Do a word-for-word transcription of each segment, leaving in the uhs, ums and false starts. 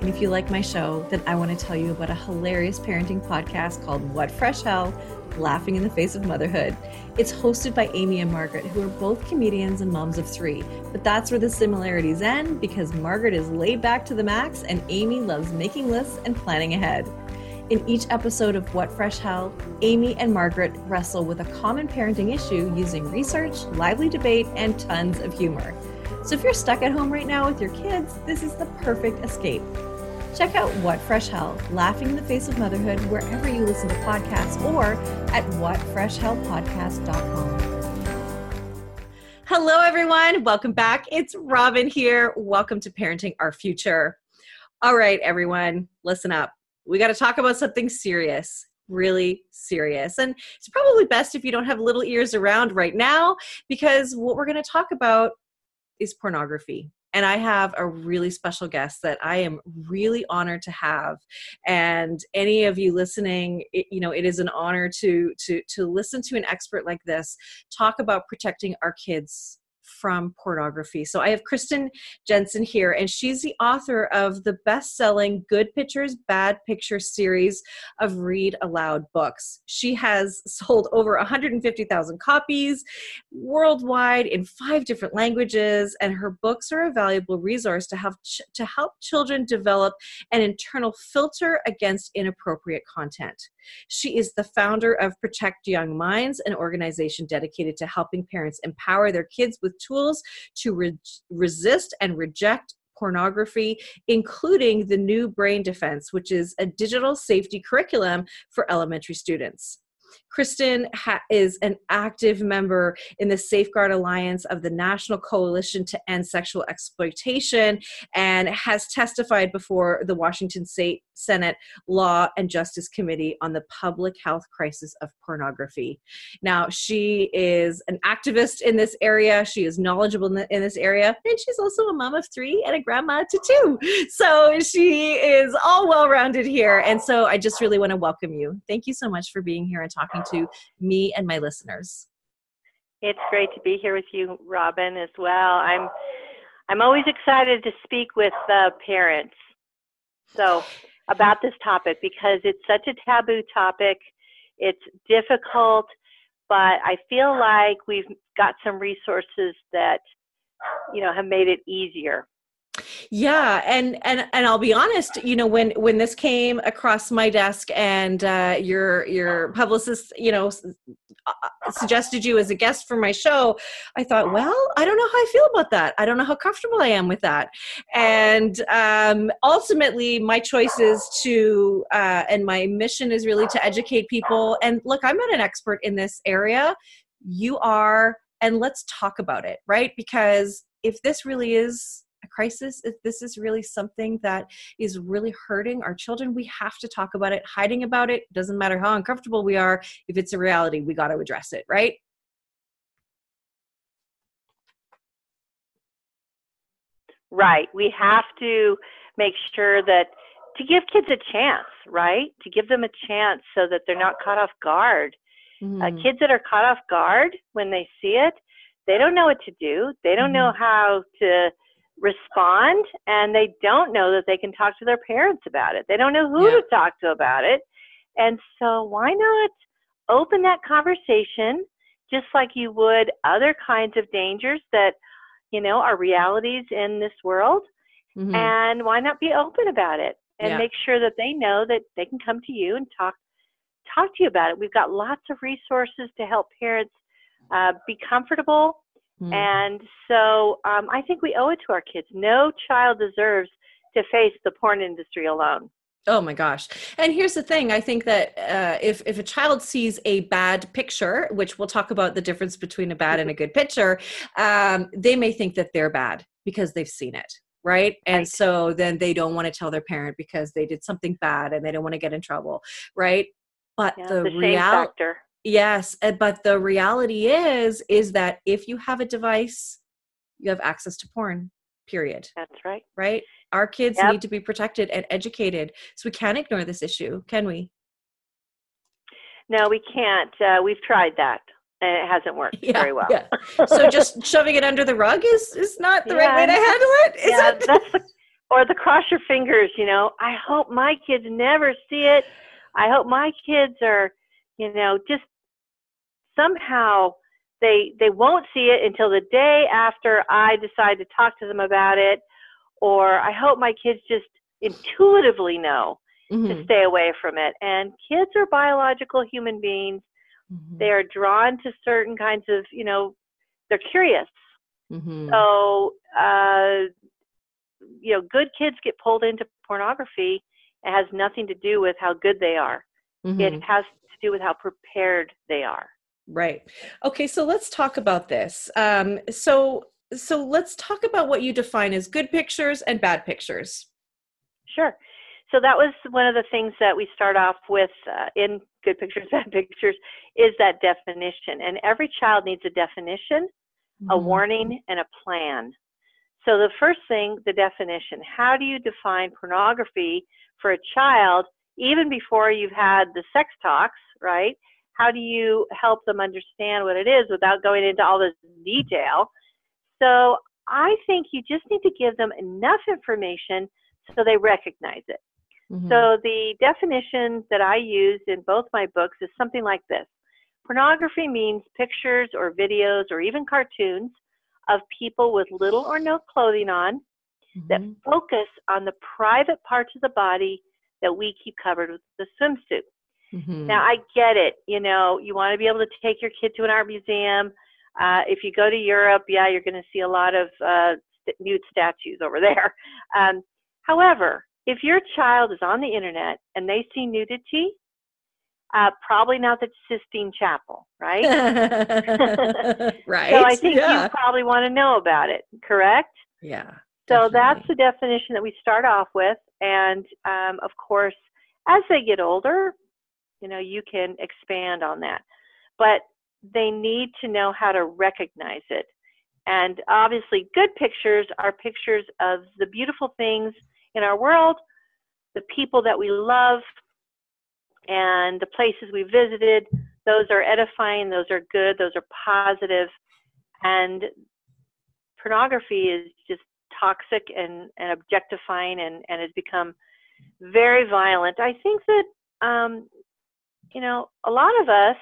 And if you like my show, then I want to tell you about a hilarious parenting podcast called What Fresh Hell, Laughing in the Face of Motherhood. It's hosted by Amy and Margaret, who are both comedians and moms of three. But that's where the similarities end, because Margaret is laid back to the max and Amy loves making lists and planning ahead. In each episode of What Fresh Hell, Amy and Margaret wrestle with a common parenting issue using research, lively debate, and tons of humor. So if you're stuck at home right now with your kids, this is the perfect escape. Check out What Fresh Hell, Laughing in the Face of Motherhood, wherever you listen to podcasts or at what fresh hell podcast dot com. Hello, everyone. Welcome back. It's Robin here. Welcome to Parenting Our Future. All right, everyone, listen up. We got to talk about something serious, really serious. And it's probably best if you don't have little ears around right now, because what we're going to talk about is pornography. And I have a really special guest that I am really honored to have. And any of you listening, it, you know, it is an honor to, to, to listen to an expert like this talk about protecting our kids from pornography. So I have Kristen Jenson here, and she's the author of the best-selling Good Pictures, Bad Pictures series of read aloud books. She has sold over one hundred fifty thousand copies worldwide in five different languages, and her books are a valuable resource to have ch- to help children develop an internal filter against inappropriate content. She is the founder of Protect Young Minds, an organization dedicated to helping parents empower their kids with tools to re- resist and reject pornography, including the new Brain Defense, which is a digital safety curriculum for elementary students. Kristen ha- is an active member in the Safeguard Alliance of the National Coalition to End Sexual Exploitation, and has testified before the Washington State Senate Law and Justice Committee on the public health crisis of pornography. Now, she is an activist in this area. She is knowledgeable in, the, in this area, and she's also a mom of three and a grandma to two. So she is all well-rounded here, and so I just really want to welcome you. Thank you so much for being here and talking to me and my listeners. It's great to be here with you, Robin, as well. I'm I'm always excited to speak with uh, parents so about this topic, because it's such a taboo topic. It's difficult, but I feel like we've got some resources that, you know, have made it easier. Yeah. And, and, and I'll be honest, you know, when, when this came across my desk and, uh, your, your publicist, you know, suggested you as a guest for my show, I thought, well, I don't know how I feel about that. I don't know how comfortable I am with that. And, um, ultimately my choice is to, uh, and my mission is really to educate people. And look, I'm not an expert in this area. You are, and let's talk about it, right? Because if this really is a crisis, if this is really something that is really hurting our children, we have to talk about it. Hiding about it, doesn't matter how uncomfortable we are, if it's a reality, we got to address it, right? Right. We have to make sure that, to give kids a chance, right? To give them a chance so that they're not caught off guard. Mm. Uh, kids that are caught off guard when they see it, they don't know what to do. They don't mm. know how to respond, and they don't know that they can talk to their parents about it. They don't know who yeah. to talk to about it. And so why not open that conversation just like you would other kinds of dangers that, you know, are realities in this world. Mm-hmm. And why not be open about it and yeah. make sure that they know that they can come to you and talk, talk to you about it. We've got lots of resources to help parents uh, be comfortable. And so um, I think we owe it to our kids. No child deserves to face the porn industry alone. Oh my gosh. And here's the thing. I think that uh, if, if a child sees a bad picture, which we'll talk about the difference between a bad and a good picture, um, they may think that they're bad because they've seen it. Right. And right. so then they don't want to tell their parent because they did something bad and they don't want to get in trouble. Right. But yeah, the, the reality. Yes. But the reality is, is that if you have a device, you have access to porn, period. That's right. Right? Our kids yep. need to be protected and educated. So we can't ignore this issue, can we? No, we can't. Uh, we've tried that. And it hasn't worked yeah, very well. Yeah. So just shoving it under the rug is, is not the yeah, right way to handle it, is yeah, it? That's the, or the cross your fingers, you know. I hope my kids never see it. I hope my kids are, you know, just somehow they they won't see it until the day after I decide to talk to them about it. Or I hope my kids just intuitively know mm-hmm. to stay away from it. And kids are biological human beings. They are drawn to certain kinds of, you know, they're curious. Mm-hmm. So, uh, you know, good kids get pulled into pornography. It has nothing to do with how good they are. Mm-hmm. It has to do with how prepared they are. Right. Okay. So let's talk about this. Um, so, so let's talk about what you define as good pictures and bad pictures. Sure. So that was one of the things that we start off with uh, in Good Pictures, Bad Pictures, is that definition. And every child needs a definition, mm-hmm. a warning, and a plan. So the first thing, the definition. How do you define pornography for a child, even before you've had the sex talks, right? How do you help them understand what it is without going into all this detail? So I think you just need to give them enough information so they recognize it. Mm-hmm. So the definition that I use in both my books is something like this. Pornography means pictures or videos or even cartoons of people with little or no clothing on mm-hmm. that focus on the private parts of the body that we keep covered with the swimsuit. Mm-hmm. Now, I get it. You know, you want to be able to take your kid to an art museum. Uh, if you go to Europe, yeah, you're going to see a lot of uh, nude statues over there. Um, however, if your child is on the internet and they see nudity, uh, probably not the Sistine Chapel, right? Right. So I think yeah. you probably want to know about it, correct? Yeah. So definitely. That's the definition that we start off with. And um, of course, as they get older, you know, you can expand on that. But they need to know how to recognize it. And obviously, good pictures are pictures of the beautiful things in our world, the people that we love, and the places we visited. Those are edifying, those are good, those are positive. And pornography is just toxic and, and objectifying and, and has become very violent. I think that, um, you know, a lot of us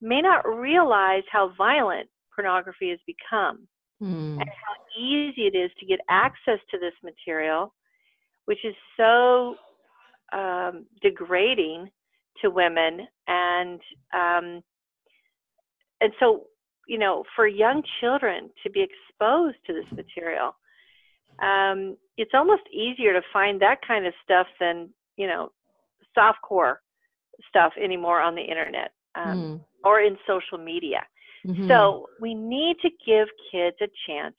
may not realize how violent pornography has become mm. and how easy it is to get access to this material, which is so um, degrading to women. And um, and so, you know, for young children to be exposed to this material, um, it's almost easier to find that kind of stuff than, you know, softcore stuff anymore on the internet um, mm. or in social media. Mm-hmm. So we need to give kids a chance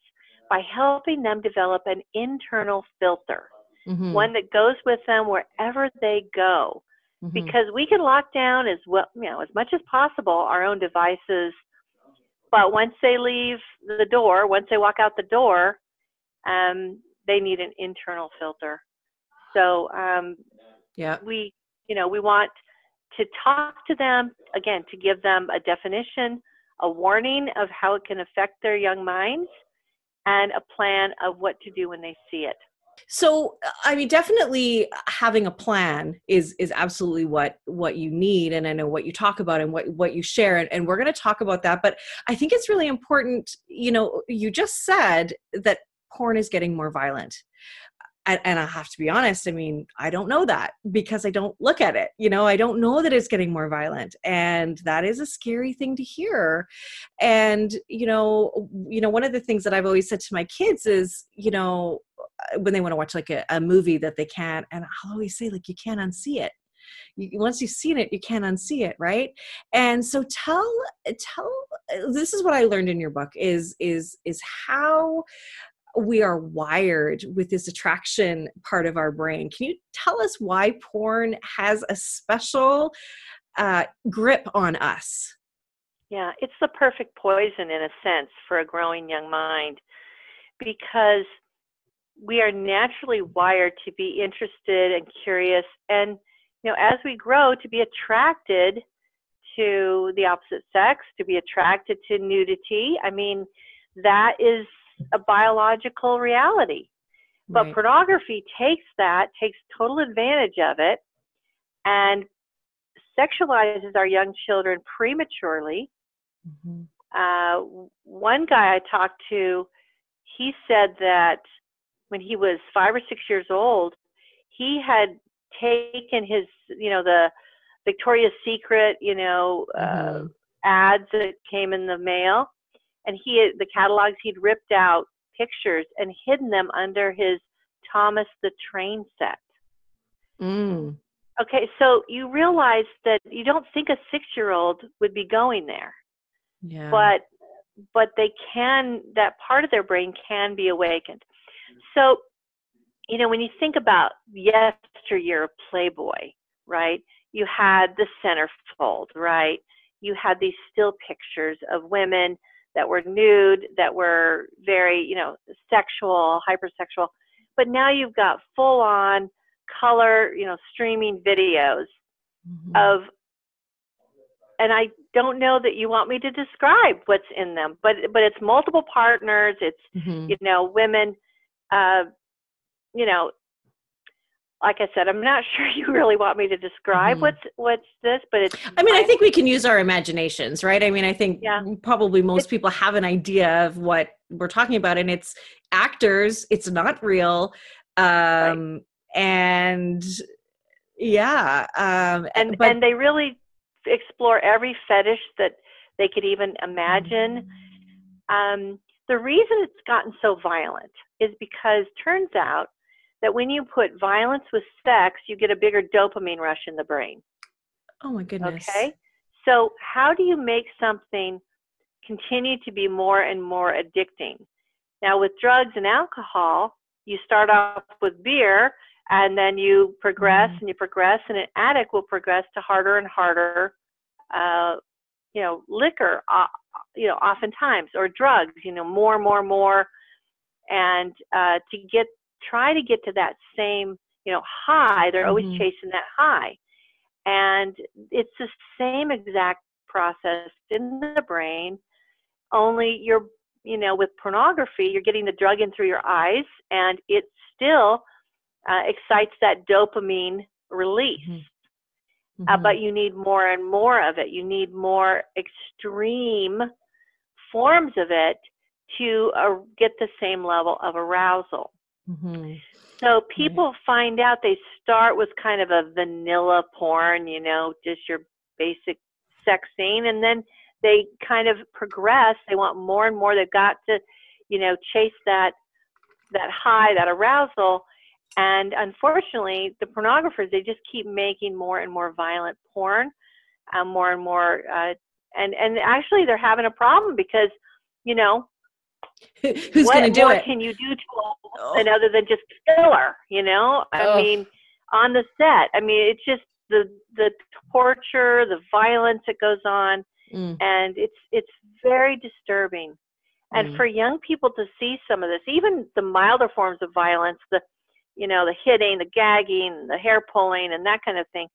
by helping them develop an internal filter. Mm-hmm. One that goes with them wherever they go, mm-hmm. because we can lock down as well, you know, as much as possible our own devices. But once they leave the door, once they walk out the door, um, they need an internal filter. So um, yeah, we, you know, we want to talk to them again to give them a definition, a warning of how it can affect their young minds, and a plan of what to do when they see it. So, I mean, definitely having a plan is is absolutely what what you need. And I know what you talk about and what, what you share. And, and we're going to talk about that. But I think it's really important, you know, you just said that porn is getting more violent. And, and I have to be honest, I mean, I don't know that because I don't look at it. You know, I don't know that it's getting more violent. And that is a scary thing to hear. And, you know, you know, one of the things that I've always said to my kids is, you know, when they want to watch like a, a movie that they can't, and I'll always say, like, you can't unsee it. You, once you've seen it, you can't unsee it, right? And so tell, tell, this is what I learned in your book is, is, is how we are wired with this attraction part of our brain. Can you tell us why porn has a special uh, grip on us. Yeah, it's the perfect poison in a sense for a growing young mind, because we are naturally wired to be interested and curious, and, you know, as we grow, to be attracted to the opposite sex, to be attracted to nudity. I mean, that is a biological reality. But right. pornography takes that, takes total advantage of it, and sexualizes our young children prematurely. Mm-hmm. Uh, one guy I talked to, he said that when he was five or six years old, he had taken his, you know, the Victoria's Secret, you know, uh, mm-hmm. ads that came in the mail, and he, the catalogs, he'd ripped out pictures and hidden them under his Thomas the Train set. Mm. Okay, so you realize that you don't think a six-year-old would be going there. Yeah. But but they can, that part of their brain can be awakened. So, you know, when you think about yesteryear Playboy, right? You had the centerfold, right? You had these still pictures of women that were nude, that were very, you know, sexual, hypersexual. But now you've got full-on color, you know, streaming videos mm-hmm. of, and I don't know that you want me to describe what's in them, but but it's multiple partners, it's, mm-hmm. you know, women, uh, you know, like I said, I'm not sure you really want me to describe mm-hmm. what's what's this, but it's... I mean, I think we can use our imaginations, right? I mean, I think yeah. probably most people have an idea of what we're talking about, and it's actors, it's not real, um, right. and yeah. Um, and, but- and they really explore every fetish that they could even imagine. Mm-hmm. Um, the reason it's gotten so violent is because, turns out, that when you put violence with sex, you get a bigger dopamine rush in the brain. Oh my goodness. Okay. So how do you make something continue to be more and more addicting? Now with drugs and alcohol, you start off with beer and then you progress mm-hmm. and you progress, and an addict will progress to harder and harder, uh, you know, liquor, uh, you know, oftentimes, or drugs, you know, more, more, more. And uh, to get, try to get to that same, you know, high. They're always mm-hmm. chasing that high. And it's the same exact process in the brain, only you're, you know, with pornography, you're getting the drug in through your eyes, and it still uh, excites that dopamine release. Mm-hmm. Uh, but you need more and more of it. You need more extreme forms of it to uh, get the same level of arousal. Mm-hmm. So people right. find out, they start with kind of a vanilla porn, you know, just your basic sex scene. And then they kind of progress. They want more and more. They've got to, you know, chase that, that high, that arousal. And unfortunately, the pornographers, they just keep making more and more violent porn, uh, more and more. Uh, and, and actually, they're having a problem because, you know, who's going to do it? What can you do to a woman other than just kill her? You know, I oh. mean, on the set. I mean, it's just the the torture, the violence that goes on, mm. and it's it's very disturbing. And mm. for young people to see some of this, even the milder forms of violence, the you know, the hitting, the gagging, the hair pulling, and that kind of thing,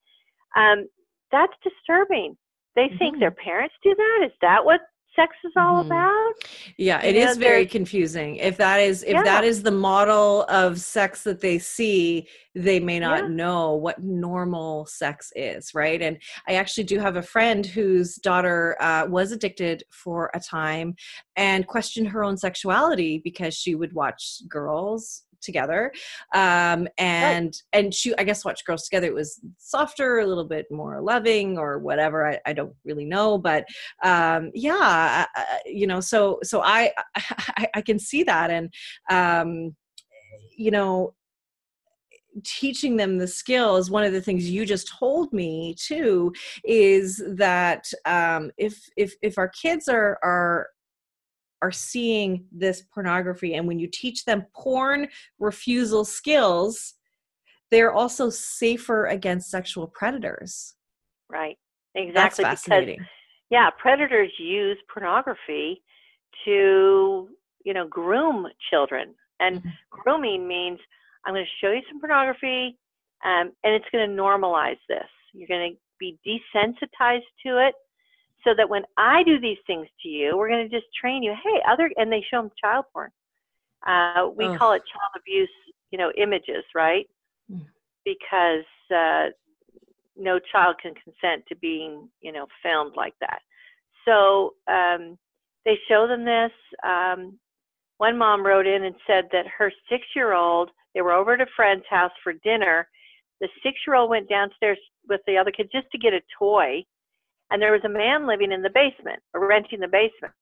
um, that's disturbing. They mm-hmm. think their parents do that. Is that what sex is all about? Yeah, it you know, is very confusing. If that is if yeah. that is the model of sex that they see, they may not yeah. know what normal sex is, right? And I actually do have a friend whose daughter uh, was addicted for a time and questioned her own sexuality because she would watch girls together. Um, and, right. and she, I guess, watched girls together. It was softer, a little bit more loving or whatever. I, I don't really know, but, um, yeah, uh, you know, so, so I, I, I can see that. And, um, you know, teaching them the skills. One of the things you just told me too, is that, um, if, if, if our kids are, are, are seeing this pornography, and when you teach them porn refusal skills, they're also safer against sexual predators. Right. Exactly. That's fascinating. Because, yeah, predators use pornography to, you know, groom children. And mm-hmm. grooming means I'm going to show you some pornography, um, and it's going to normalize this. You're going to be desensitized to it, so that when I do these things to you, we're going to just train you. Hey, other, and they show them child porn. Uh, we oh. call it child abuse, you know, images, right? Mm. Because uh, no child can consent to being, you know, filmed like that. So um, they show them this. Um, one mom wrote in and said that her six-year-old, they were over at a friend's house for dinner. The six-year-old went downstairs with the other kid just to get a toy. And there was a man living in the basement, or renting the basement.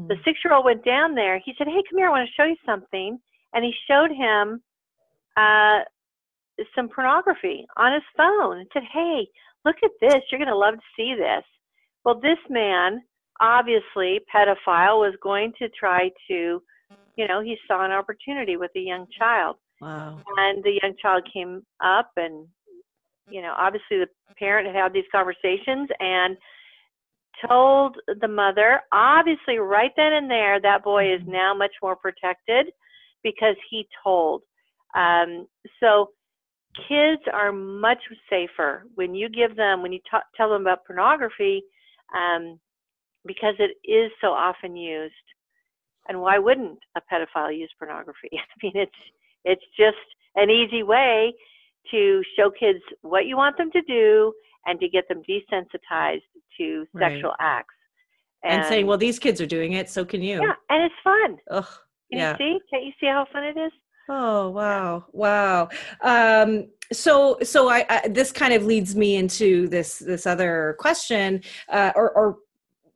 Mm. The six-year-old went down there. He said, hey, come here, I want to show you something. And he showed him uh, some pornography on his phone and said, hey, look at this. You're going to love to see this. Well, this man, obviously, pedophile, was going to try to, you know, he saw an opportunity with a young child. Wow. And the young child came up and, you know, obviously the parent had had these conversations and told the mother, obviously right then and there, that boy is now much more protected because he told. Um, so kids are much safer when you give them, when you t- tell them about pornography, um, because it is so often used. And why wouldn't a pedophile use pornography? I mean, it's, it's just an easy way to show kids what you want them to do and to get them desensitized to right. sexual acts. And, and saying, well, these kids are doing it, so can you. Yeah, and it's fun. Ugh, can yeah. you see? Can't you see how fun it is? Oh, wow. Wow. Um, so so I, I this kind of leads me into this this other question uh, or, or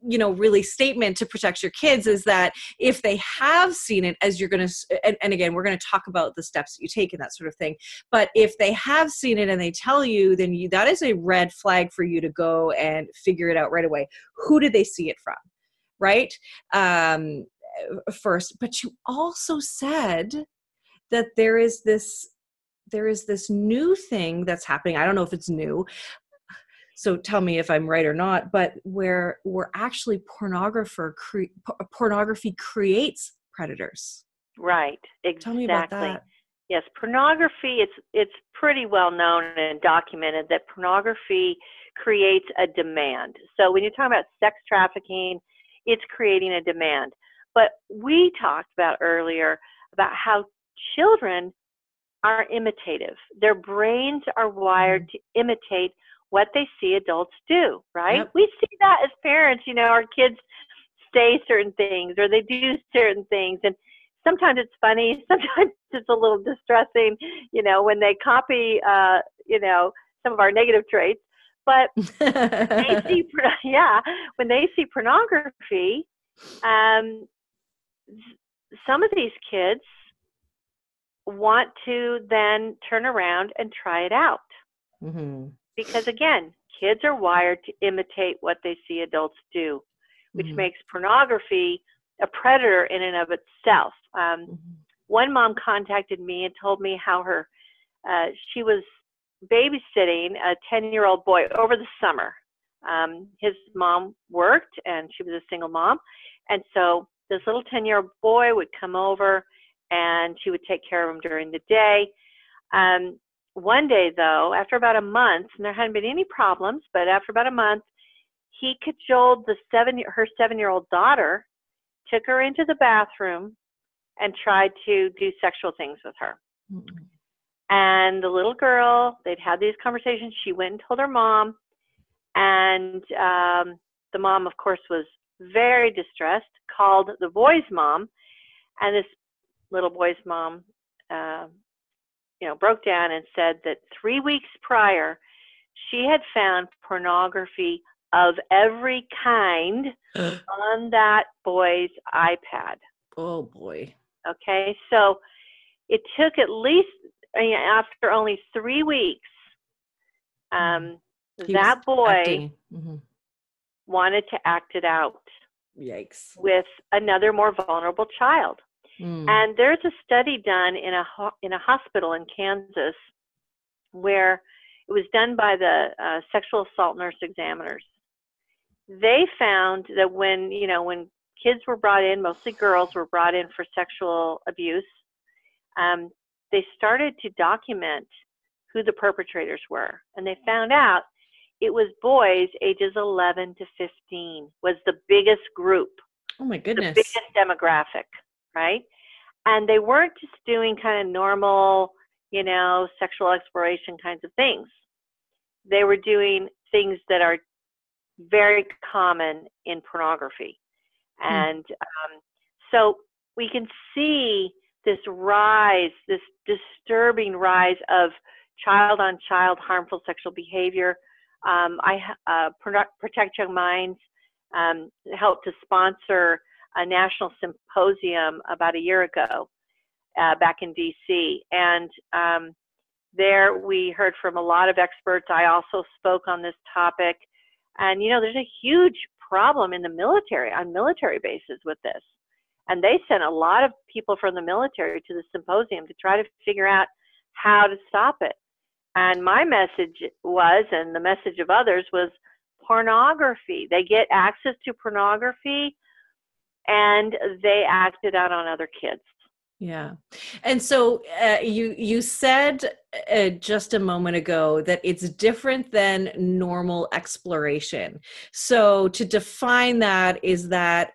you know, really statement to protect your kids is that if they have seen it, as you're going to, and, and again, we're going to talk about the steps that you take and that sort of thing. But if they have seen it and they tell you, then you, that is a red flag for you to go and figure it out right away. Who did they see it from? Right. Um, first, but you also said that there is this, there is this new thing that's happening. I don't know if it's new, so tell me if I'm right or not, but where we're actually pornographer cre- pornography creates predators. Right. Exactly. Tell me about that. Yes. Pornography, it's, it's pretty well known and documented that pornography creates a demand. So when you're talking about sex trafficking, it's creating a demand. But we talked about earlier about how children are imitative. Their brains are wired to imitate what they see adults do, right? Yep. We see that as parents, you know, our kids say certain things or they do certain things. And sometimes it's funny. Sometimes it's a little distressing, you know, when they copy, uh, you know, some of our negative traits. But they see, yeah, when they see pornography, um, some of these kids want to then turn around and try it out. Mm-hmm. Because again, kids are wired to imitate what they see adults do, which mm-hmm. makes pornography a predator in and of itself. Um, mm-hmm. One mom contacted me and told me how her uh, she was babysitting a ten-year-old boy over the summer. Um, his mom worked, and she was a single mom, and so this little ten-year-old boy would come over, and she would take care of him during the day. Um, One day, though, after about a month, and there hadn't been any problems, but after about a month, he cajoled the seven, her seven-year-old daughter, took her into the bathroom, and tried to do sexual things with her. Mm-hmm. And the little girl, they'd had these conversations. She went and told her mom, and um, the mom, of course, was very distressed, called the boy's mom, and this little boy's mom uh, you know, broke down and said that three weeks prior, she had found pornography of every kind on that boy's iPad. Oh, boy. Okay, so it took at least, you know, after only three weeks, um, that boy mm-hmm. wanted to act it out. Yikes. With another more vulnerable child. Mm. And there's a study done in a, ho- in a hospital in Kansas where It was done by the uh, sexual assault nurse examiners. They found that when, you know, when kids were brought in, mostly girls were brought in for sexual abuse, um, they started to document who the perpetrators were. And they found out it was boys ages eleven to fifteen was the biggest group. Oh my goodness. The biggest demographic, right? And they weren't just doing kind of normal, you know, sexual exploration kinds of things. They were doing things that are very common in pornography. Mm. And um, so we can see this rise, this disturbing rise of child on child harmful sexual behavior. Um, I uh, Protect Young Minds um, helped to sponsor a national symposium about a year ago uh, back in D C And um, there we heard from a lot of experts. I also spoke on this topic. And, you know, there's a huge problem in the military, on military bases with this. And they sent a lot of people from the military to the symposium to try to figure out how to stop it. And my message was, and the message of others was, pornography. They get access to pornography and they act it out on other kids. Yeah. And so uh, you you said uh, just a moment ago that it's different than normal exploration. So to define that, is that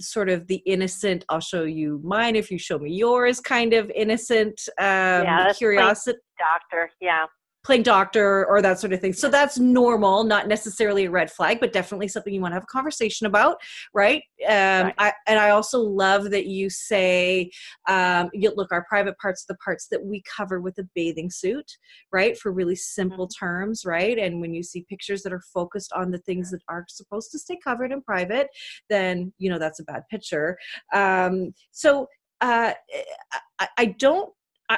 sort of the innocent, I'll show you mine if you show me yours kind of innocent um, yeah, curiosity. Doctor, yeah. Playing doctor or that sort of thing. So that's normal, not necessarily a red flag, but definitely something you want to have a conversation about, right? Um, right. I, and I also love that you say, um, you, look, our private parts are the parts that we cover with a bathing suit, right? For really simple mm-hmm. terms, right? And when you see pictures that are focused on the things that are supposed to stay covered in private, then, you know, that's a bad picture. Um, so uh, I, I don't,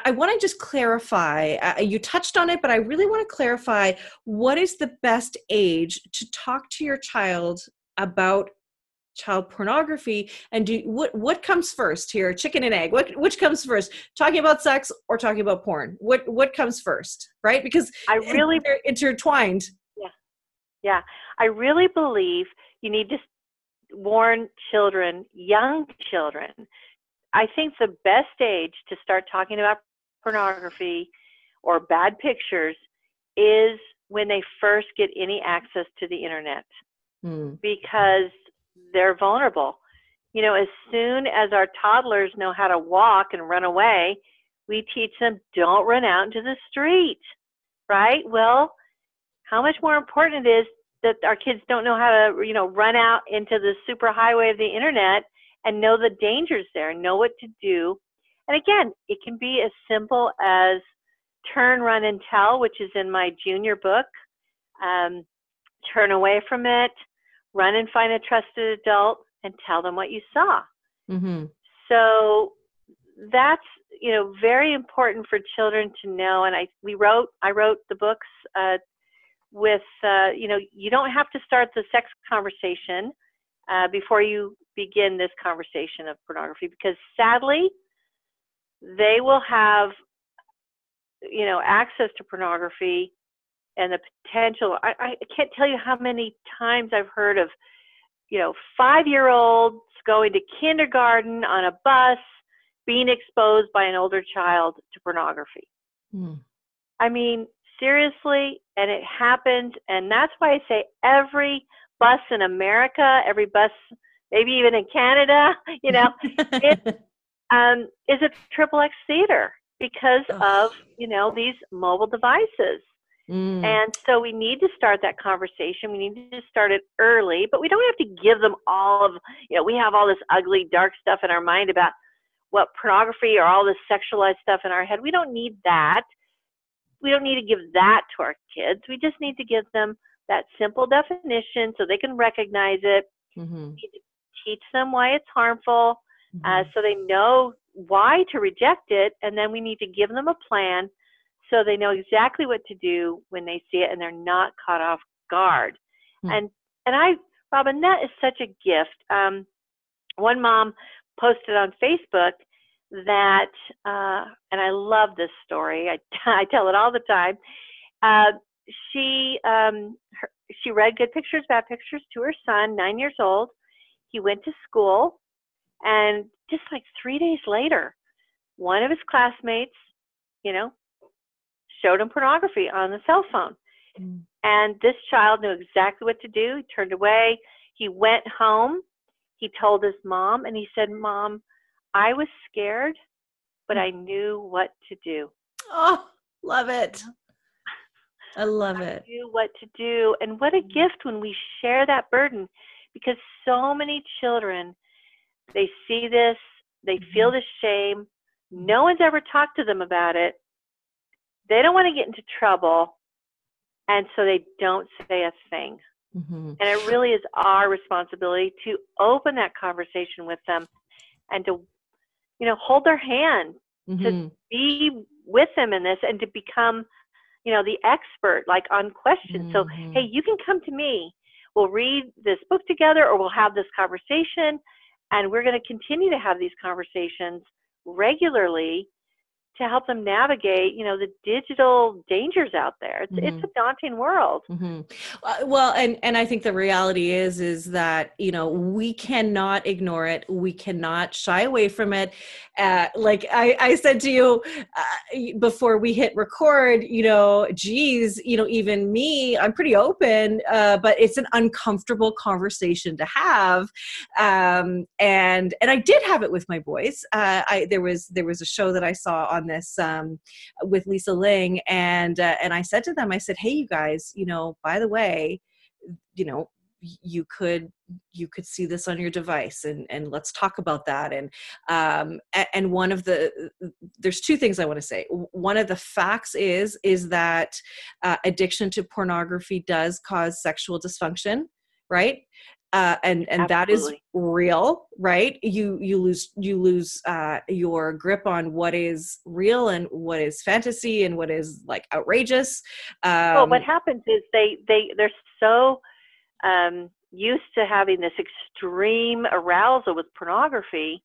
I want to just clarify, uh, you touched on it, but I really want to clarify, what is the best age to talk to your child about child pornography? And do what what comes first here, chicken and egg? What Which comes first, talking about sex or talking about porn? What what comes first, right? Because I really, they're intertwined. Yeah, yeah. I really believe you need to warn children, young children. I think the best age to start talking about pornography or bad pictures is when they first get any access to the internet mm. because they're vulnerable. You know, as soon as our toddlers know how to walk and run away, we teach them, don't run out into the street, right? Well, how much more important it is that our kids don't know how to, you know, run out into the super highway of the internet and know the dangers there, know what to do. And again, it can be as simple as Turn, Run, and Tell, which is in my junior book. Um, turn away from it, run and find a trusted adult, and tell them what you saw. Mm-hmm. So that's, you know, very important for children to know. And I we wrote I wrote the books uh, with uh, you know, you don't have to start the sex conversation uh, before you begin this conversation of pornography, because sadly they will have, you know, access to pornography and the potential. I, I can't tell you how many times I've heard of, you know, five-year-olds going to kindergarten on a bus being exposed by an older child to pornography. Mm. I mean, seriously, and it happens. And that's why I say every bus in America, every bus, maybe even in Canada, you know, it um, is a triple X theater because oh. of, you know, these mobile devices. Mm. And so we need to start that conversation. We need to start it early, but we don't have to give them all of, you know, we have all this ugly, dark stuff in our mind about what pornography or all this sexualized stuff in our head. We don't need that. We don't need to give that to our kids. We just need to give them that simple definition so they can recognize it. Mm-hmm. Teach them why it's harmful uh, so they know why to reject it. And then we need to give them a plan so they know exactly what to do when they see it and they're not caught off guard. Mm-hmm. And, and I, Robin, that is such a gift. Um, one mom posted on Facebook that, uh, and I love this story. I, I tell it all the time. Uh, she um, her, she read Good Pictures, Bad Pictures to her son, nine years old. He went to school, and just like three days later, one of his classmates, you know, showed him pornography on the cell phone. Mm. And this child knew exactly what to do. He turned away. He went home. He told his mom, and he said, "Mom, I was scared, but I knew what to do." Oh, love it. I love I it. I knew what to do. And what a gift when we share that burden, because so many children, they see this, they feel this shame. No one's ever talked to them about it. They don't want to get into trouble. And so they don't say a thing. Mm-hmm. And it really is our responsibility to open that conversation with them and to, you know, hold their hand, mm-hmm. to be with them in this and to become, you know, the expert, like on questions. Mm-hmm. So, hey, you can come to me. We'll read this book together, or we'll have this conversation. And we're going to continue to have these conversations regularly to help them navigate, you know, the digital dangers out there. It's, mm-hmm. it's a daunting world. Mm-hmm. Well, and, and I think the reality is, is that, you know, we cannot ignore it. We cannot shy away from it. Uh, like I, I said to you uh, before we hit record, you know, geez, you know, even me, I'm pretty open, uh, but it's an uncomfortable conversation to have. Um, and, and I did have it with my boys. Uh, I, there was, there was a show that I saw on this um, with Lisa Ling, and uh, and I said to them, I said, "Hey, you guys, you know, by the way, you know, you could you could see this on your device, and and let's talk about that." And um, and one of the there's two things I want to say. One of the facts is is that uh, addiction to pornography does cause sexual dysfunction, right? Uh, and and Absolutely. That is real, right? You you lose you lose uh, your grip on what is real and what is fantasy and what is like outrageous. Um, well, what happens is they they they're so um, used to having this extreme arousal with pornography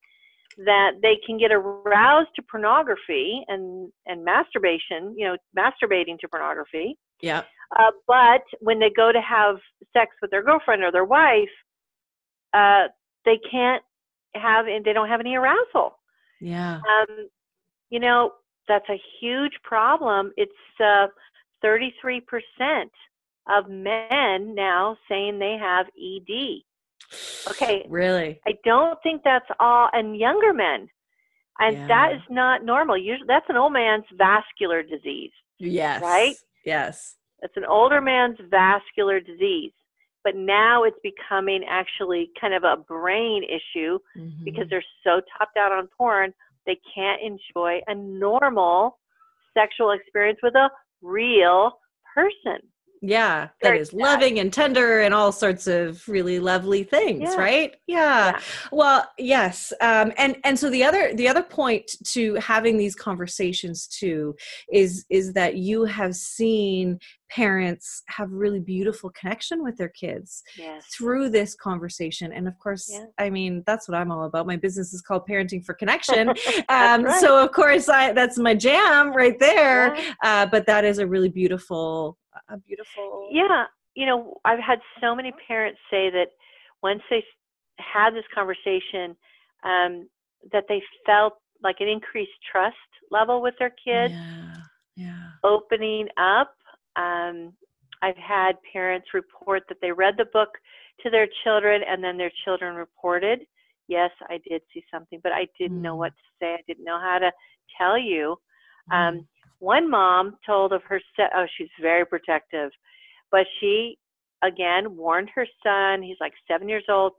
that they can get aroused to pornography and and masturbation. You know, masturbating to pornography. Yeah. Uh, but when they go to have sex with their girlfriend or their wife, uh, they can't have, and they don't have any arousal. Yeah. Um, you know, that's a huge problem. It's uh, thirty-three percent of men now saying they have E D. Okay. Really? I don't think that's all. And younger men. And yeah. that is not normal. Usually, that's an old man's vascular disease. Yes. Right? Yes. It's an older man's vascular disease, but now it's becoming actually kind of a brain issue, mm-hmm. because they're so topped out on porn, they can't enjoy a normal sexual experience with a real person. Yeah, that is loving and tender and all sorts of really lovely things, yeah. right? Yeah. yeah. Well, yes. Um, and and so the other the other point to having these conversations too is is that you have seen parents have really beautiful connection with their kids yes. through this conversation. And of course, yeah. I mean, that's what I'm all about. My business is called Parenting for Connection. um, right. So of course, I, that's my jam right there. Yeah. Uh, but that is a really beautiful, a beautiful. Yeah. You know, I've had so many parents say that once they had this conversation, um, that they felt like an increased trust level with their kids, yeah. Yeah. opening up. Um, I've had parents report that they read the book to their children, and then their children reported, yes, I did see something, but I didn't mm. know what to say. I didn't know how to tell you. Um, mm. One mom told of her son, oh, she's very protective, but she, again, warned her son, he's like seven years old,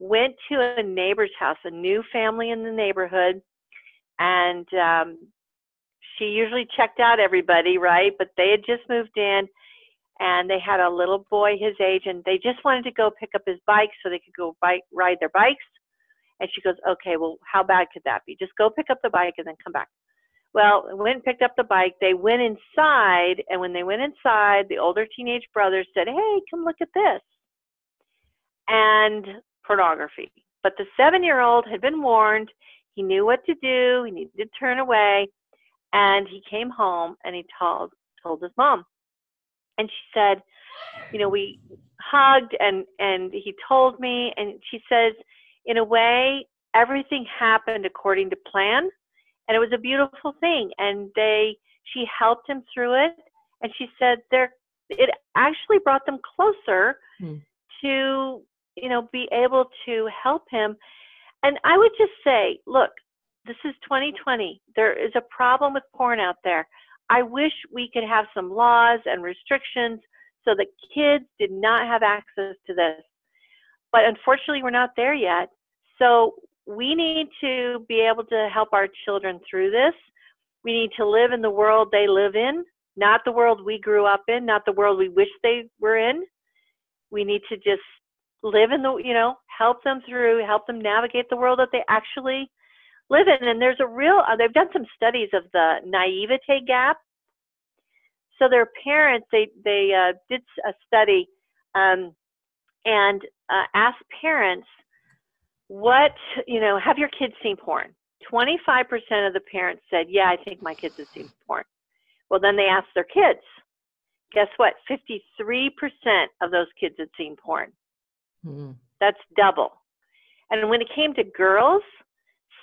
went to a neighbor's house, a new family in the neighborhood, and um, she usually checked out everybody, right? But they had just moved in, and they had a little boy his age, and they just wanted to go pick up his bike so they could go bike ride their bikes. And she goes, okay, well, how bad could that be? Just go pick up the bike and then come back. Well, went and picked up the bike. They went inside, and when they went inside, the older teenage brother said, hey, come look at this. And pornography. But the seven-year-old had been warned. He knew what to do. He needed to turn away. And he came home and he told, told his mom. And she said, you know, we hugged and, and he told me, and she says, in a way, everything happened according to plan. And it was a beautiful thing. And they, she helped him through it. And she said there, it actually brought them closer mm. to, you know, be able to help him. And I would just say, look, this is twenty twenty. There is a problem with porn out there. I wish we could have some laws and restrictions so that kids did not have access to this. But unfortunately, we're not there yet. So we need to be able to help our children through this. We need to live in the world they live in, not the world we grew up in, not the world we wish they were in. We need to just live in the, you know, help them through, help them navigate the world that they actually live in. And there's a real, uh, they've done some studies of the naivete gap. So their parents, they, they uh, did a study um, and uh, asked parents, what, you know, have your kids seen porn? twenty-five percent of the parents said, yeah, I think my kids have seen porn. Well, then they asked their kids. Guess what? fifty-three percent of those kids had seen porn. Mm-hmm. That's double. And when it came to girls,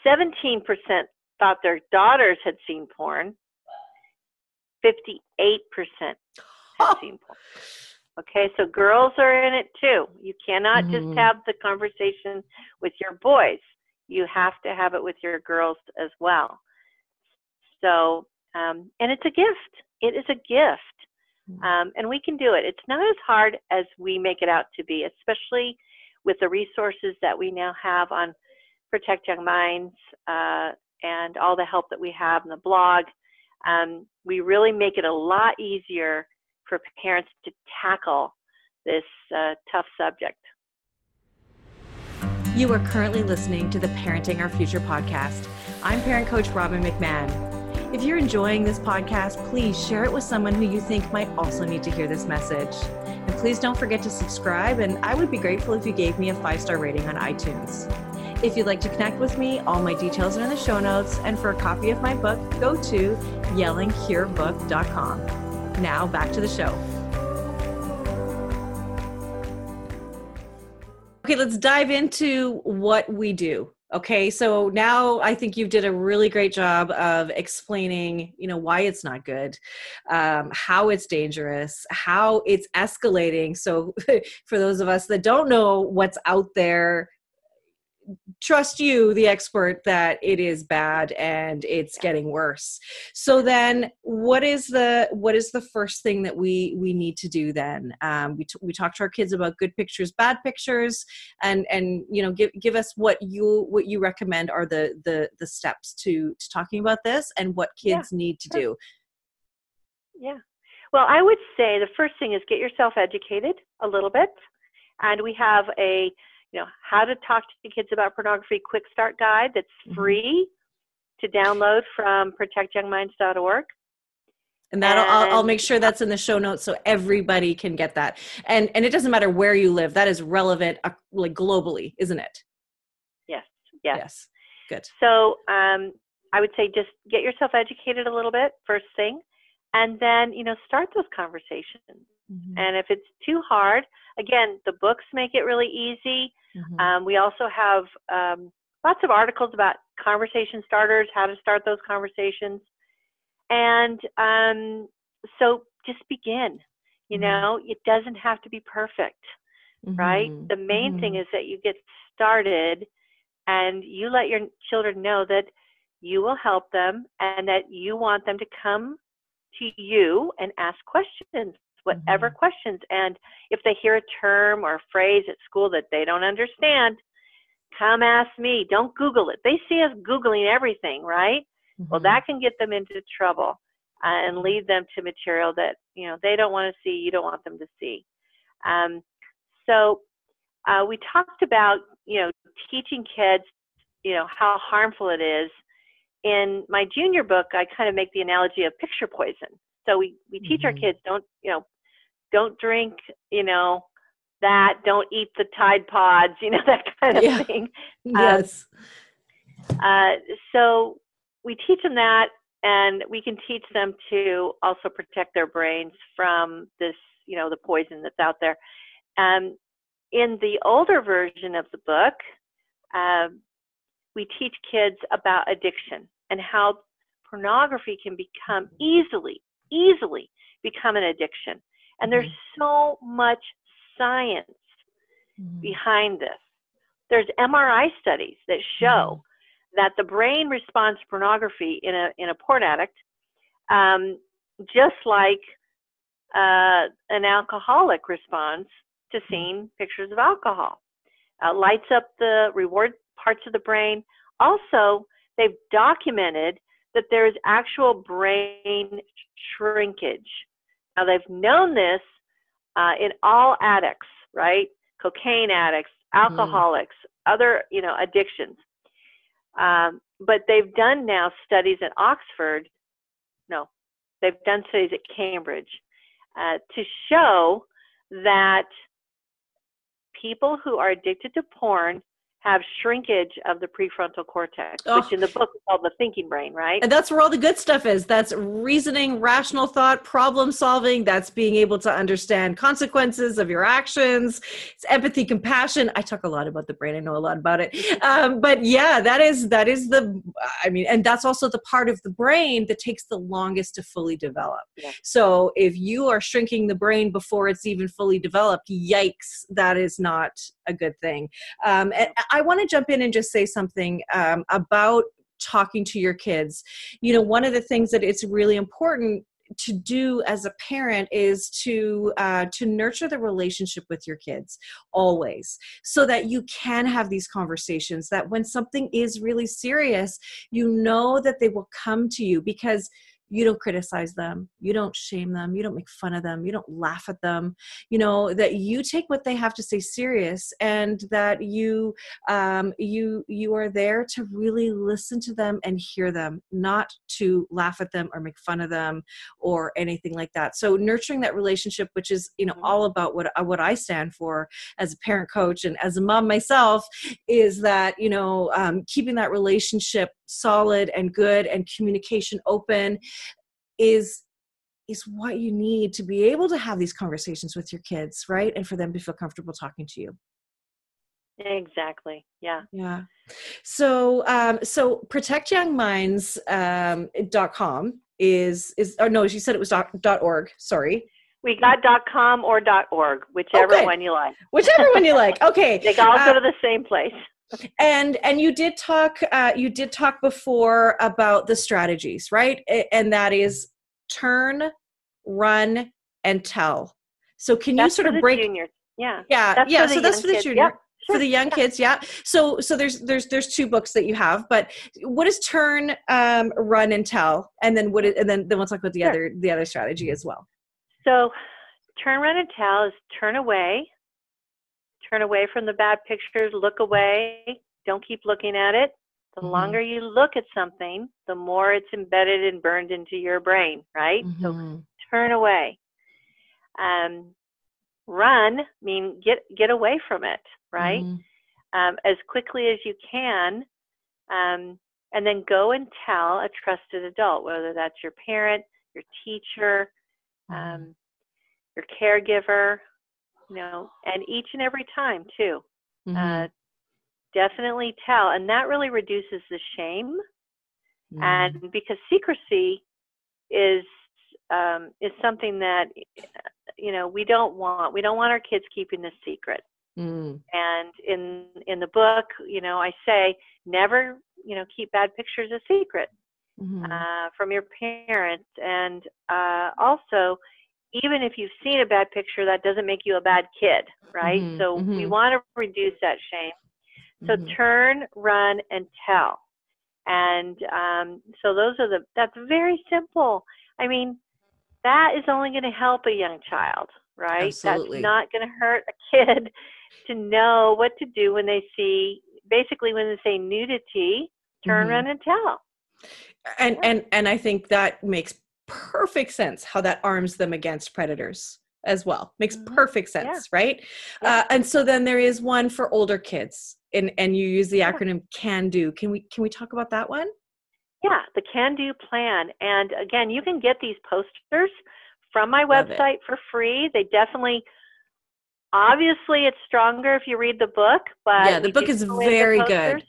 seventeen percent thought their daughters had seen porn. fifty-eight percent had oh. seen porn. Okay, so girls are in it too. You cannot mm-hmm. just have the conversation with your boys. You have to have it with your girls as well. So, um, and it's a gift. It is a gift. Um, and we can do it. It's not as hard as we make it out to be, especially with the resources that we now have on Protect Young Minds uh, and all the help that we have in the blog. Um, we really make it a lot easier for parents to tackle this uh, tough subject. You are currently listening to the Parenting Our Future podcast. I'm parent coach Robin McMahon. If you're enjoying this podcast, please share it with someone who you think might also need to hear this message. And please don't forget to subscribe, and I would be grateful if you gave me a five-star rating on iTunes. If you'd like to connect with me, all my details are in the show notes, and for a copy of my book, go to yelling cure book dot com. Now back to the show. Okay, let's dive into what we do. Okay, so now I think you did a really great job of explaining, you know, why it's not good, um, how it's dangerous, how it's escalating. So for those of us that don't know what's out there, trust you, the expert, that it is bad and it's getting worse. So then what is the, what is the first thing that we, we need to do then? Um, we, t- we talk to our kids about good pictures, bad pictures, and, and, you know, give, give us what you, what you recommend are the, the, the steps to, to talking about this and what kids yeah, need to sure. do. Yeah. Well, I would say the first thing is get yourself educated a little bit. And we have a, you know, how to talk to kids about pornography quick start guide that's free to download from protect young minds dot org. And that'll, and, I'll, I'll make sure that's in the show notes so everybody can get that. And and it doesn't matter where you live, that is relevant uh, like globally, isn't it? Yes, yes. Yes, good. So um, I would say just get yourself educated a little bit, first thing, and then, you know, start those conversations. Mm-hmm. And if it's too hard, again, the books make it really easy. Mm-hmm. Um, we also have um, lots of articles about conversation starters, how to start those conversations. And um, so just begin, you mm-hmm. know, it doesn't have to be perfect, mm-hmm. right? The main mm-hmm. thing is that you get started and you let your children know that you will help them and that you want them to come to you and ask questions. Whatever mm-hmm. questions. And if they hear a term or a phrase at school that they don't understand, come ask me. Don't Google it. They see us Googling everything, right? Mm-hmm. Well, that can get them into trouble uh, and lead them to material that, you know, they don't want to see, you don't want them to see. Um, so uh, we talked about, you know, teaching kids, you know, how harmful it is. In my junior book, I kind of make the analogy of picture poison. So we, we teach mm-hmm. our kids, don't, you know, don't drink, you know, that, don't eat the Tide Pods, you know, that kind of yeah. thing. Yes. Um, uh, so we teach them that And we can teach them to also protect their brains from this, you know, the poison that's out there. Um, in the older version of the book, um, we teach kids about addiction and how pornography can become easily, easily become an addiction. And there's so much science mm-hmm. behind this. There's M R I studies that show mm-hmm. that the brain responds to pornography in a, in a porn addict, um, just like uh, an alcoholic responds to seeing pictures of alcohol. Uh, lights up the reward parts of the brain. Also, they've documented that there is actual brain shrinkage. Now, they've known this uh, in all addicts, right? Cocaine addicts, alcoholics, mm. other, you know, addictions. Um, but they've done now studies at Oxford. No, they've done studies at Cambridge uh, to show that people who are addicted to porn have shrinkage of the prefrontal cortex, oh. which in the book is called the thinking brain, right? And that's where all the good stuff is. That's reasoning, rational thought, problem solving. That's being able to understand consequences of your actions. It's empathy, compassion. I talk a lot about the brain. I know a lot about it. Um, but yeah, that is, that is the, I mean, and that's also the part of the brain that takes the longest to fully develop. Yeah. So if you are shrinking the brain before it's even fully developed, yikes, that is not a good thing. Um, and I want to jump in and just say something um, about talking to your kids. You know, one of the things that it's really important to do as a parent is to uh, to nurture the relationship with your kids always, so that you can have these conversations, that when something is really serious, you know that they will come to you, because you don't criticize them, you don't shame them, you don't make fun of them, you don't laugh at them, you know, that you take what they have to say serious, and that you um, you you are there to really listen to them and hear them, not to laugh at them or make fun of them or anything like that. So nurturing that relationship, which is, you know, all about what, what I stand for as a parent coach and as a mom myself, is that, you know, um, keeping that relationship solid and good and communication open is is what you need to be able to have these conversations with your kids, right? And for them to feel comfortable talking to you. Exactly. Yeah. Yeah. So um, so protect young minds dot com um, is is or no, you said it was dot, dot org. Sorry. We got dot com or dot org, whichever okay. one you like. Whichever one you like. Okay. They all go uh, to the same place. And and you did talk uh, you did talk before about the strategies, right? And that is turn, run, and tell. So can that's you sort of break? Juniors. Yeah, yeah, that's yeah. So that's for the kids. Junior, yep. for the young yeah. kids. Yeah. So so there's there's there's two books that you have, but what is turn, um, run, and tell, and then what? Is, and then then we'll talk about the sure. other the other strategy as well. So turn, run, and tell is turn away. Turn away from the bad pictures, look away, don't keep looking at it. The mm-hmm. longer you look at something, the more it's embedded and burned into your brain, right? Mm-hmm. So turn away. Um, run, I mean, get, get away from it, right? Mm-hmm. Um, as quickly as you can. Um, and then go and tell a trusted adult, whether that's your parent, your teacher, um, your caregiver, you know, and each and every time too, mm-hmm. uh, definitely tell. And that really reduces the shame. Mm-hmm. And because secrecy is, um, is something that, you know, we don't want, we don't want our kids keeping this secret. Mm-hmm. And in, in the book, you know, I say, never, you know, keep bad pictures a secret, mm-hmm. uh, from your parents. And, uh, also, even if you've seen a bad picture, that doesn't make you a bad kid, right? Mm-hmm, so mm-hmm. we want to reduce that shame. So mm-hmm. turn, run, and tell. And um, so those are the, that's very simple. I mean, that is only going to help a young child, right? Absolutely. That's not going to hurt a kid to know what to do when they see, basically when they say nudity, turn, mm-hmm. run, and tell. And, yeah. and, and I think that makes perfect sense how that arms them against predators as well. Makes mm-hmm. perfect sense, yeah. right? Yeah. Uh, and so then there is one for older kids, and, and you use the acronym yeah. Can Do. Can we can we talk about that one? Yeah, the Can Do plan. And again, you can get these posters from my Love website it. for free. They definitely, obviously it's stronger if you read the book, but yeah, the book is very good.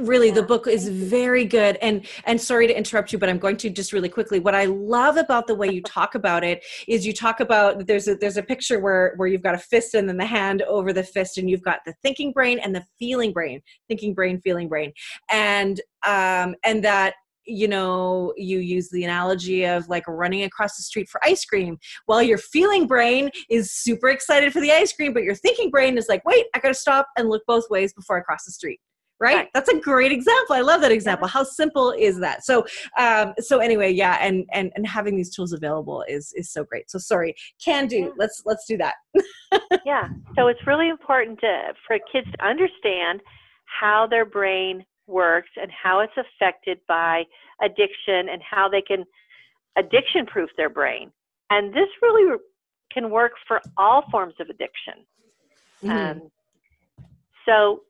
Really, yeah. the book is very good. And and sorry to interrupt you, but I'm going to just really quickly. What I love about the way you talk about it is you talk about there's a there's a picture where where you've got a fist and then the hand over the fist, and you've got the thinking brain and the feeling brain, thinking brain, feeling brain, and um and that. You know, you use the analogy of like running across the street for ice cream. Well, your feeling brain is super excited for the ice cream, but your thinking brain is like, wait, I got to stop and look both ways before I cross the street. Right? right. That's a great example. I love that example. How simple is that? So, um, so anyway, yeah. And, and, and having these tools available is, is so great. So sorry, Can Do. Yeah. Let's, let's do that. Yeah. So it's really important to, for kids to understand how their brain works and how it's affected by addiction and how they can addiction proof their brain. And this really re- can work for all forms of addiction. Mm-hmm. Um, so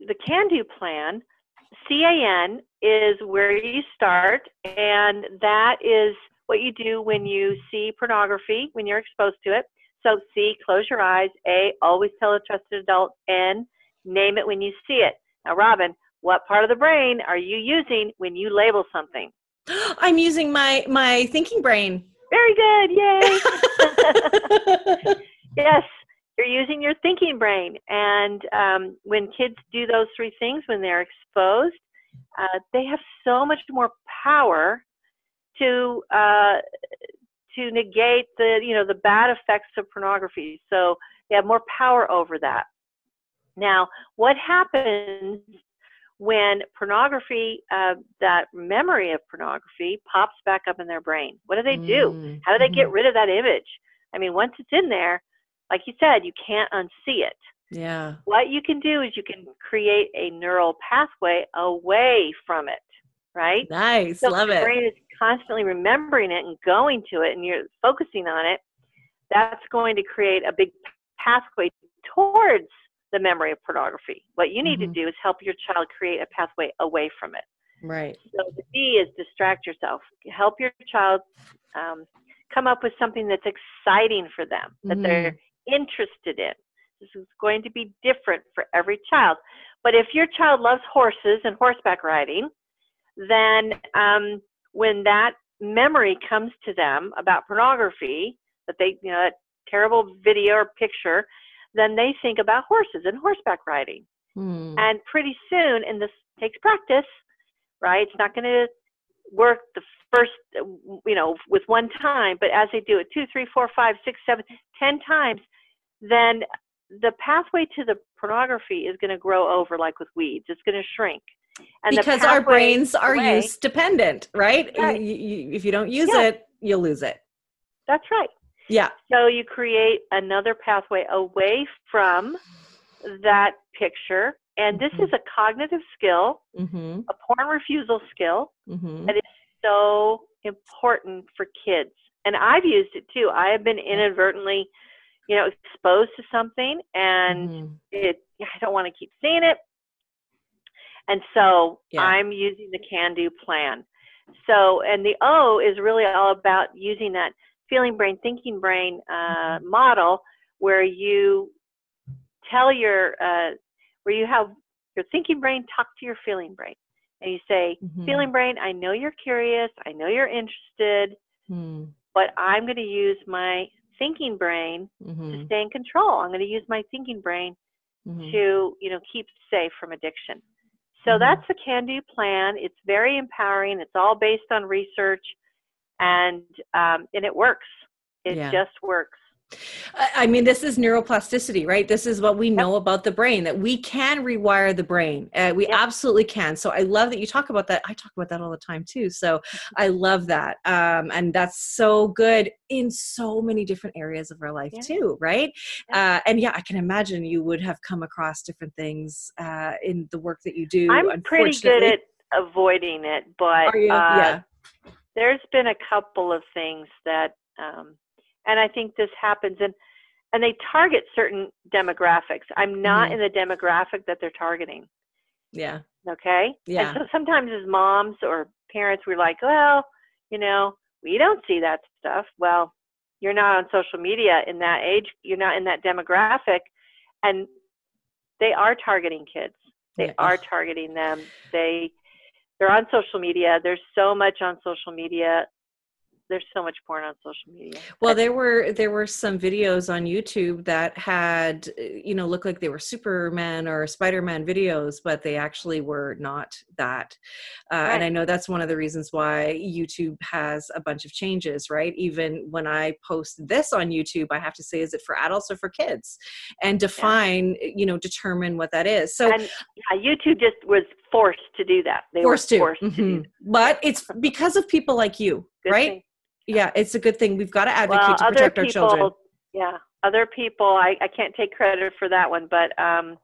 the Can Do plan, C A N is where you start, and that is what you do when you see pornography, when you're exposed to it. So C, close your eyes. A, always tell a trusted adult. N, name it when you see it. Now, Robin, what part of the brain are you using when you label something? I'm using my, my thinking brain. Very good. Yay. Yes. You're using your thinking brain. And um, when kids do those three things, when they're exposed, uh, they have so much more power to, uh, to negate the, you know, the bad effects of pornography. So they have more power over that. Now, what happens when pornography, uh, that memory of pornography pops back up in their brain? What do they do? Mm. How do they get rid of that image? I mean, once it's in there, like you said, you can't unsee it. Yeah. What you can do is you can create a neural pathway away from it, right? Nice. So love it. Your brain is constantly remembering it and going to it and you're focusing on it. That's going to create a big pathway towards the memory of pornography. What you need mm-hmm. to do is help your child create a pathway away from it. Right. So the D is distract yourself. Help your child um, come up with something that's exciting for them, that mm-hmm. they're interested in. This is going to be different for every child. But if your child loves horses and horseback riding, then um, when that memory comes to them about pornography, that they, you know, that terrible video or picture, then they think about horses and horseback riding. Hmm. And pretty soon, and this takes practice, right? It's not going to work the first, you know, with one time, but as they do it two, three, four, five, six, seven, ten times, then the pathway to the pornography is going to grow over like with weeds. It's going to shrink. And because our brains are away, use dependent, right? right? If you don't use yeah. it, you'll lose it. That's right. Yeah. So you create another pathway away from that picture. And this mm-hmm. is a cognitive skill, mm-hmm. a porn refusal skill mm-hmm. that is so important for kids. And I've used it too. I have been inadvertently, you know, exposed to something and mm-hmm. it, I don't want to keep seeing it. And so yeah. I'm using the Can-Do plan. So, and the O is really all about using that feeling brain, thinking brain uh, model where you tell your, uh, where you have your thinking brain talk to your feeling brain. And you say, mm-hmm. feeling brain, I know you're curious. I know you're interested, mm. but I'm going to use my thinking brain mm-hmm. to stay in control. I'm going to use my thinking brain mm-hmm. to, you know, keep safe from addiction. So mm-hmm. that's the Can-Do plan. It's very empowering. It's all based on research. And, um, and it works. It yeah. just works. I mean, this is neuroplasticity, right? This is what we know yep. about the brain, that we can rewire the brain. Uh, we yep. absolutely can. So I love that you talk about that. I talk about that all the time too. So I love that. Um, and that's so good in so many different areas of our life yeah. too, right? Yeah. Uh, and yeah, I can imagine you would have come across different things uh, in the work that you do. I'm pretty good at avoiding it, but Are you? Uh, yeah. there's been a couple of things that, um, and I think this happens, and, and they target certain demographics. I'm not mm-hmm. in the demographic that they're targeting. Yeah. Okay. Yeah. And so sometimes as moms or parents, we're like, well, you know, we don't see that stuff. Well, you're not on social media in that age. You're not in that demographic. And they are targeting kids. They yes. are targeting them. They, they're on social media. There's so much on social media. There's so much porn on social media. Well, there were there were some videos on YouTube that had, you know, looked like they were Superman or Spider-Man videos, but they actually were not that. Uh, right. And I know that's one of the reasons why YouTube has a bunch of changes, right? Even when I post this on YouTube, I have to say, is it for adults or for kids? And define, yeah. you know, determine what that is. So and, yeah, YouTube just was forced to do that. They forced were forced to. Mm-hmm. to do that. But it's because of people like you, Good right? Thing. Yeah, it's a good thing. We've got to advocate well, to protect other people, our children. Yeah, other people, I, I can't take credit for that one, but um,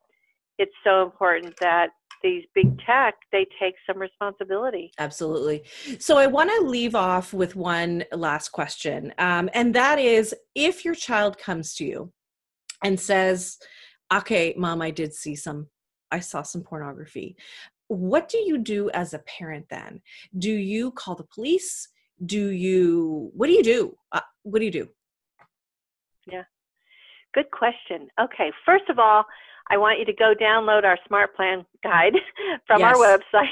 it's so important that these big tech, they take some responsibility. Absolutely. So I want to leave off with one last question, um, and that is, if your child comes to you and says, okay, mom, I did see some, I saw some pornography. What do you do as a parent then? Do you call the police? Do you, what do you do? Uh, what do you do? Yeah, good question. Okay, first of all, I want you to go download our Smart Plan guide from yes. our website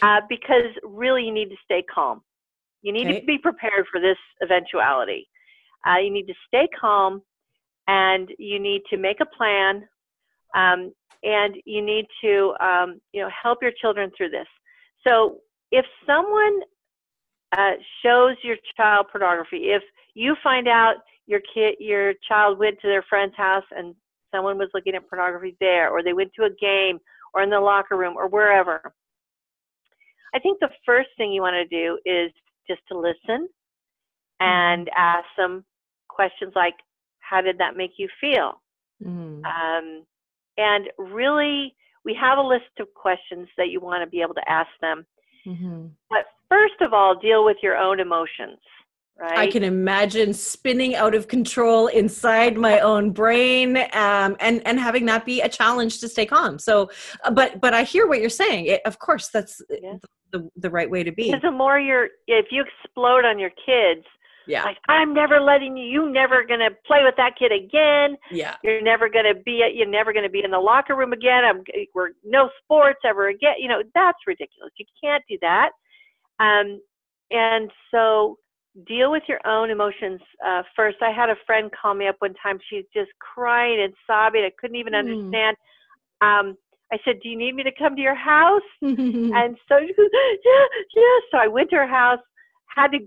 uh, because really you need to stay calm. You need okay. to be prepared for this eventuality. Uh, you need to stay calm and you need to make a plan um, and you need to, um, you know, help your children through this. So if someone Uh, shows your child pornography. If you find out your kid, your child went to their friend's house and someone was looking at pornography there, or they went to a game or in the locker room or wherever, I think the first thing you want to do is just to listen and ask them questions like, how did that make you feel? Mm-hmm. Um, and really, we have a list of questions that you want to be able to ask them. Mm-hmm. But first of all, deal with your own emotions, right? I can imagine spinning out of control inside my own brain, um, and, and having that be a challenge to stay calm. So, but, but I hear what you're saying. It, of course, that's yes. the, the right way to be. Because the more you're, if you explode on your kids, yeah. like, I'm never letting you, you're never going to play with that kid again. Yeah. You're never going to be, you're never going to be in the locker room again. I'm, we're no sports ever again. You know, that's ridiculous. You can't do that. Um, and so deal with your own emotions uh, first. I had a friend call me up one time. She's just crying and sobbing. I couldn't even mm. understand. Um, I said, do you need me to come to your house? And so she goes, yeah, yeah. So I went to her house, had to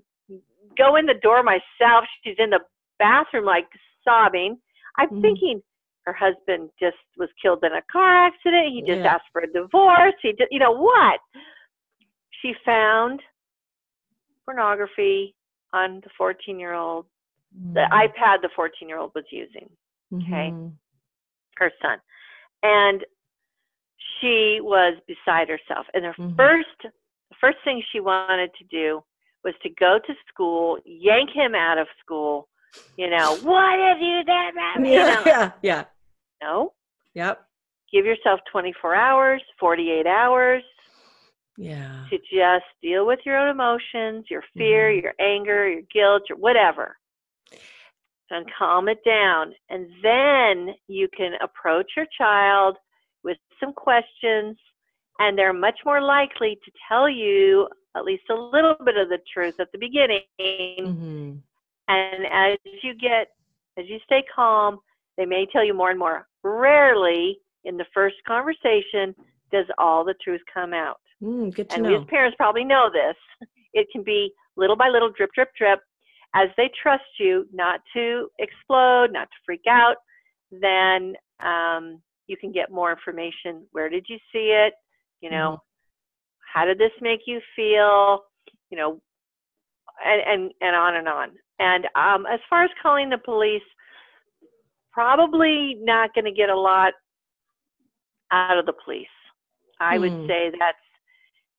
go in the door myself. She's in the bathroom, like sobbing. I'm mm-hmm. thinking her husband just was killed in a car accident. He just yeah. asked for a divorce. He just, you know what? She found pornography on the fourteen year old, mm-hmm. the iPad the fourteen year old was using. Okay. Mm-hmm. Her son. And she was beside herself. And her mm-hmm. first, the first thing she wanted to do was to go to school, yank him out of school, you know, what have you done? Yeah, you know? yeah, yeah. No. Yep. Give yourself twenty-four hours, forty-eight hours. Yeah. To just deal with your own emotions, your fear, mm-hmm. your anger, your guilt, your whatever. And calm it down. And then you can approach your child with some questions, and they're much more likely to tell you at least a little bit of the truth at the beginning. Mm-hmm. And as you get, as you stay calm, they may tell you more and more. Rarely in the first conversation does all the truth come out. Mm, good to and know. And we as parents probably know this. It can be little by little, drip, drip, drip. As they trust you not to explode, not to freak out, then um, you can get more information. Where did you see it? You know, mm. how did this make you feel? You know, and, and, and on and on. And um, as far as calling the police, probably not going to get a lot out of the police. I mm. would say that's,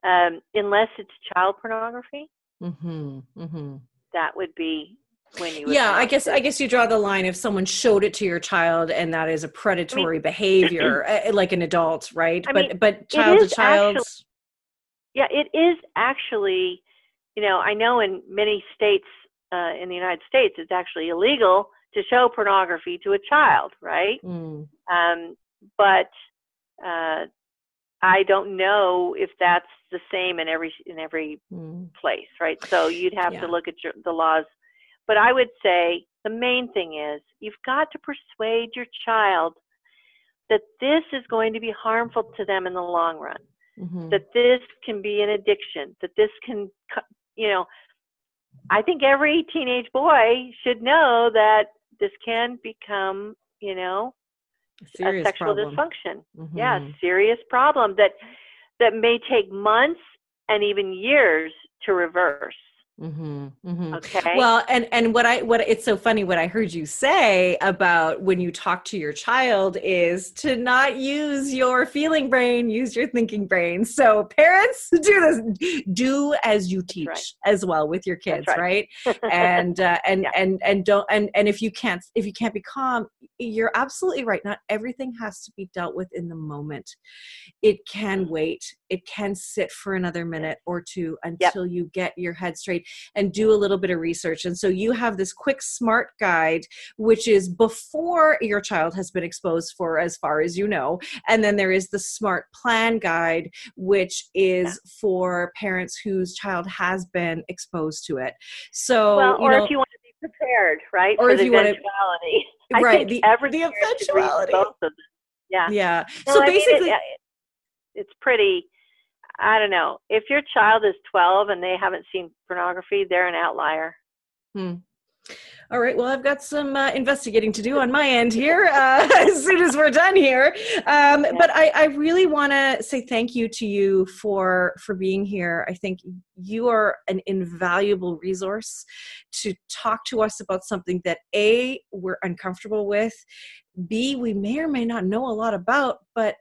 um, unless it's child pornography, mm-hmm. Mm-hmm. that would be When you yeah, I guess I guess you draw the line if someone showed it to your child, and that is a predatory I mean, behavior, uh, like an adult, right? I but mean, but child to child. Actually, yeah, it is actually, you know, I know in many states uh, in the United States, it's actually illegal to show pornography to a child, right? Mm. Um, but uh, I don't know if that's the same in every in every mm. place, right? So you'd have yeah. to look at your, the laws. But I would say the main thing is you've got to persuade your child that this is going to be harmful to them in the long run, mm-hmm. that this can be an addiction, that this can, you know, I think every teenage boy should know that this can become, you know, a, a sexual problem. dysfunction. Mm-hmm. Yeah, serious problem that that may take months and even years to reverse. Mm-hmm, mm-hmm. Okay. Well, and, and what I, what it's so funny, what I heard you say about when you talk to your child is to not use your feeling brain, use your thinking brain. So parents, do this, do as you teach right. as well with your kids. That's right. right? And, uh, and, yeah. and, and don't, and, and if you can't, if you can't be calm, you're absolutely right. Not everything has to be dealt with in the moment. It can wait. It can sit for another minute or two until yep. you get your head straight. And do a little bit of research. And so you have this quick smart guide, which is before your child has been exposed for as far as you know. And then there is the smart plan guide, which is yeah. for parents whose child has been exposed to it. So, well, or you know, if you want to be prepared, right? Or for if the you eventuality. Want to, right, I think the, every the eventuality. Both of them. Yeah. Yeah. So, so basically, I mean, it, it's pretty. I don't know. If your child is twelve and they haven't seen pornography, they're an outlier. Hmm. All right. Well, I've got some uh, investigating to do on my end here uh, as soon as we're done here. Um, yeah. But I, I really want to say thank you to you for, for being here. I think you are an invaluable resource to talk to us about something that A, we're uncomfortable with, B, we may or may not know a lot about, but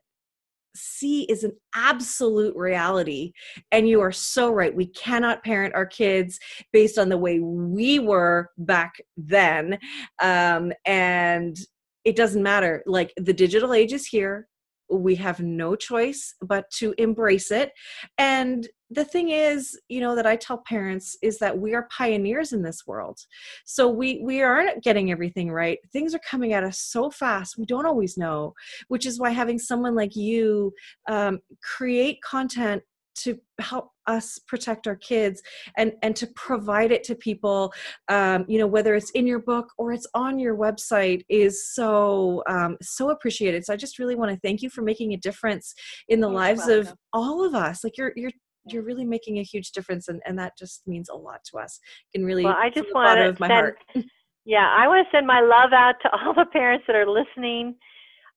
C is an absolute reality. And you are so right. We cannot parent our kids based on the way we were back then. Um, and it doesn't matter. Like, the digital age is here. We have no choice but to embrace it. And the thing is, you know, that I tell parents is that we are pioneers in this world. So we, we aren't getting everything right. Things are coming at us so fast. We don't always know, which is why having someone like you um, create content to help us protect our kids and, and to provide it to people, um, you know, whether it's in your book or it's on your website, is so, um, so appreciated. So I just really want to thank you for making a difference in the You're lives welcome. Of all of us. Like you're, you're, you're really making a huge difference. And, and that just means a lot to us. It can really, well, I just want to send, yeah, I want to send my love out to all the parents that are listening.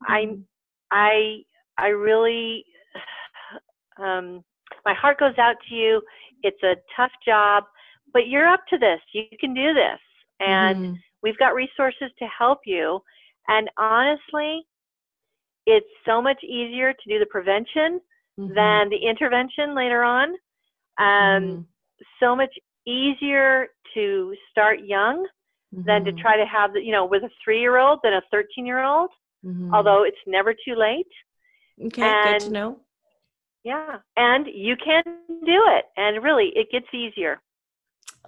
Mm-hmm. I, I, I really, um, my heart goes out to you. It's a tough job, but you're up to this. You can do this. And mm-hmm. we've got resources to help you. And honestly, it's so much easier to do the prevention mm-hmm. than the intervention later on. Um, mm-hmm. So much easier to start young mm-hmm. than to try to have, the, you know, with a three-year-old than a thirteen-year-old, mm-hmm. although it's never too late. Okay, and good to know. Yeah. And you can do it. And really, it gets easier.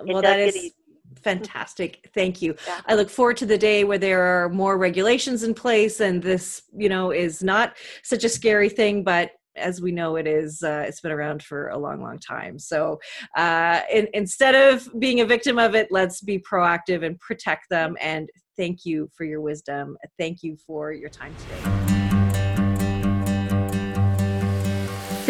It well, that is easier. Fantastic. Thank you. Yeah. I look forward to the day where there are more regulations in place and this, you know, is not such a scary thing, but as we know, it is, uh, it's been around for a long, long time. So uh, in, instead of being a victim of it, let's be proactive and protect them. And thank you for your wisdom. Thank you for your time today.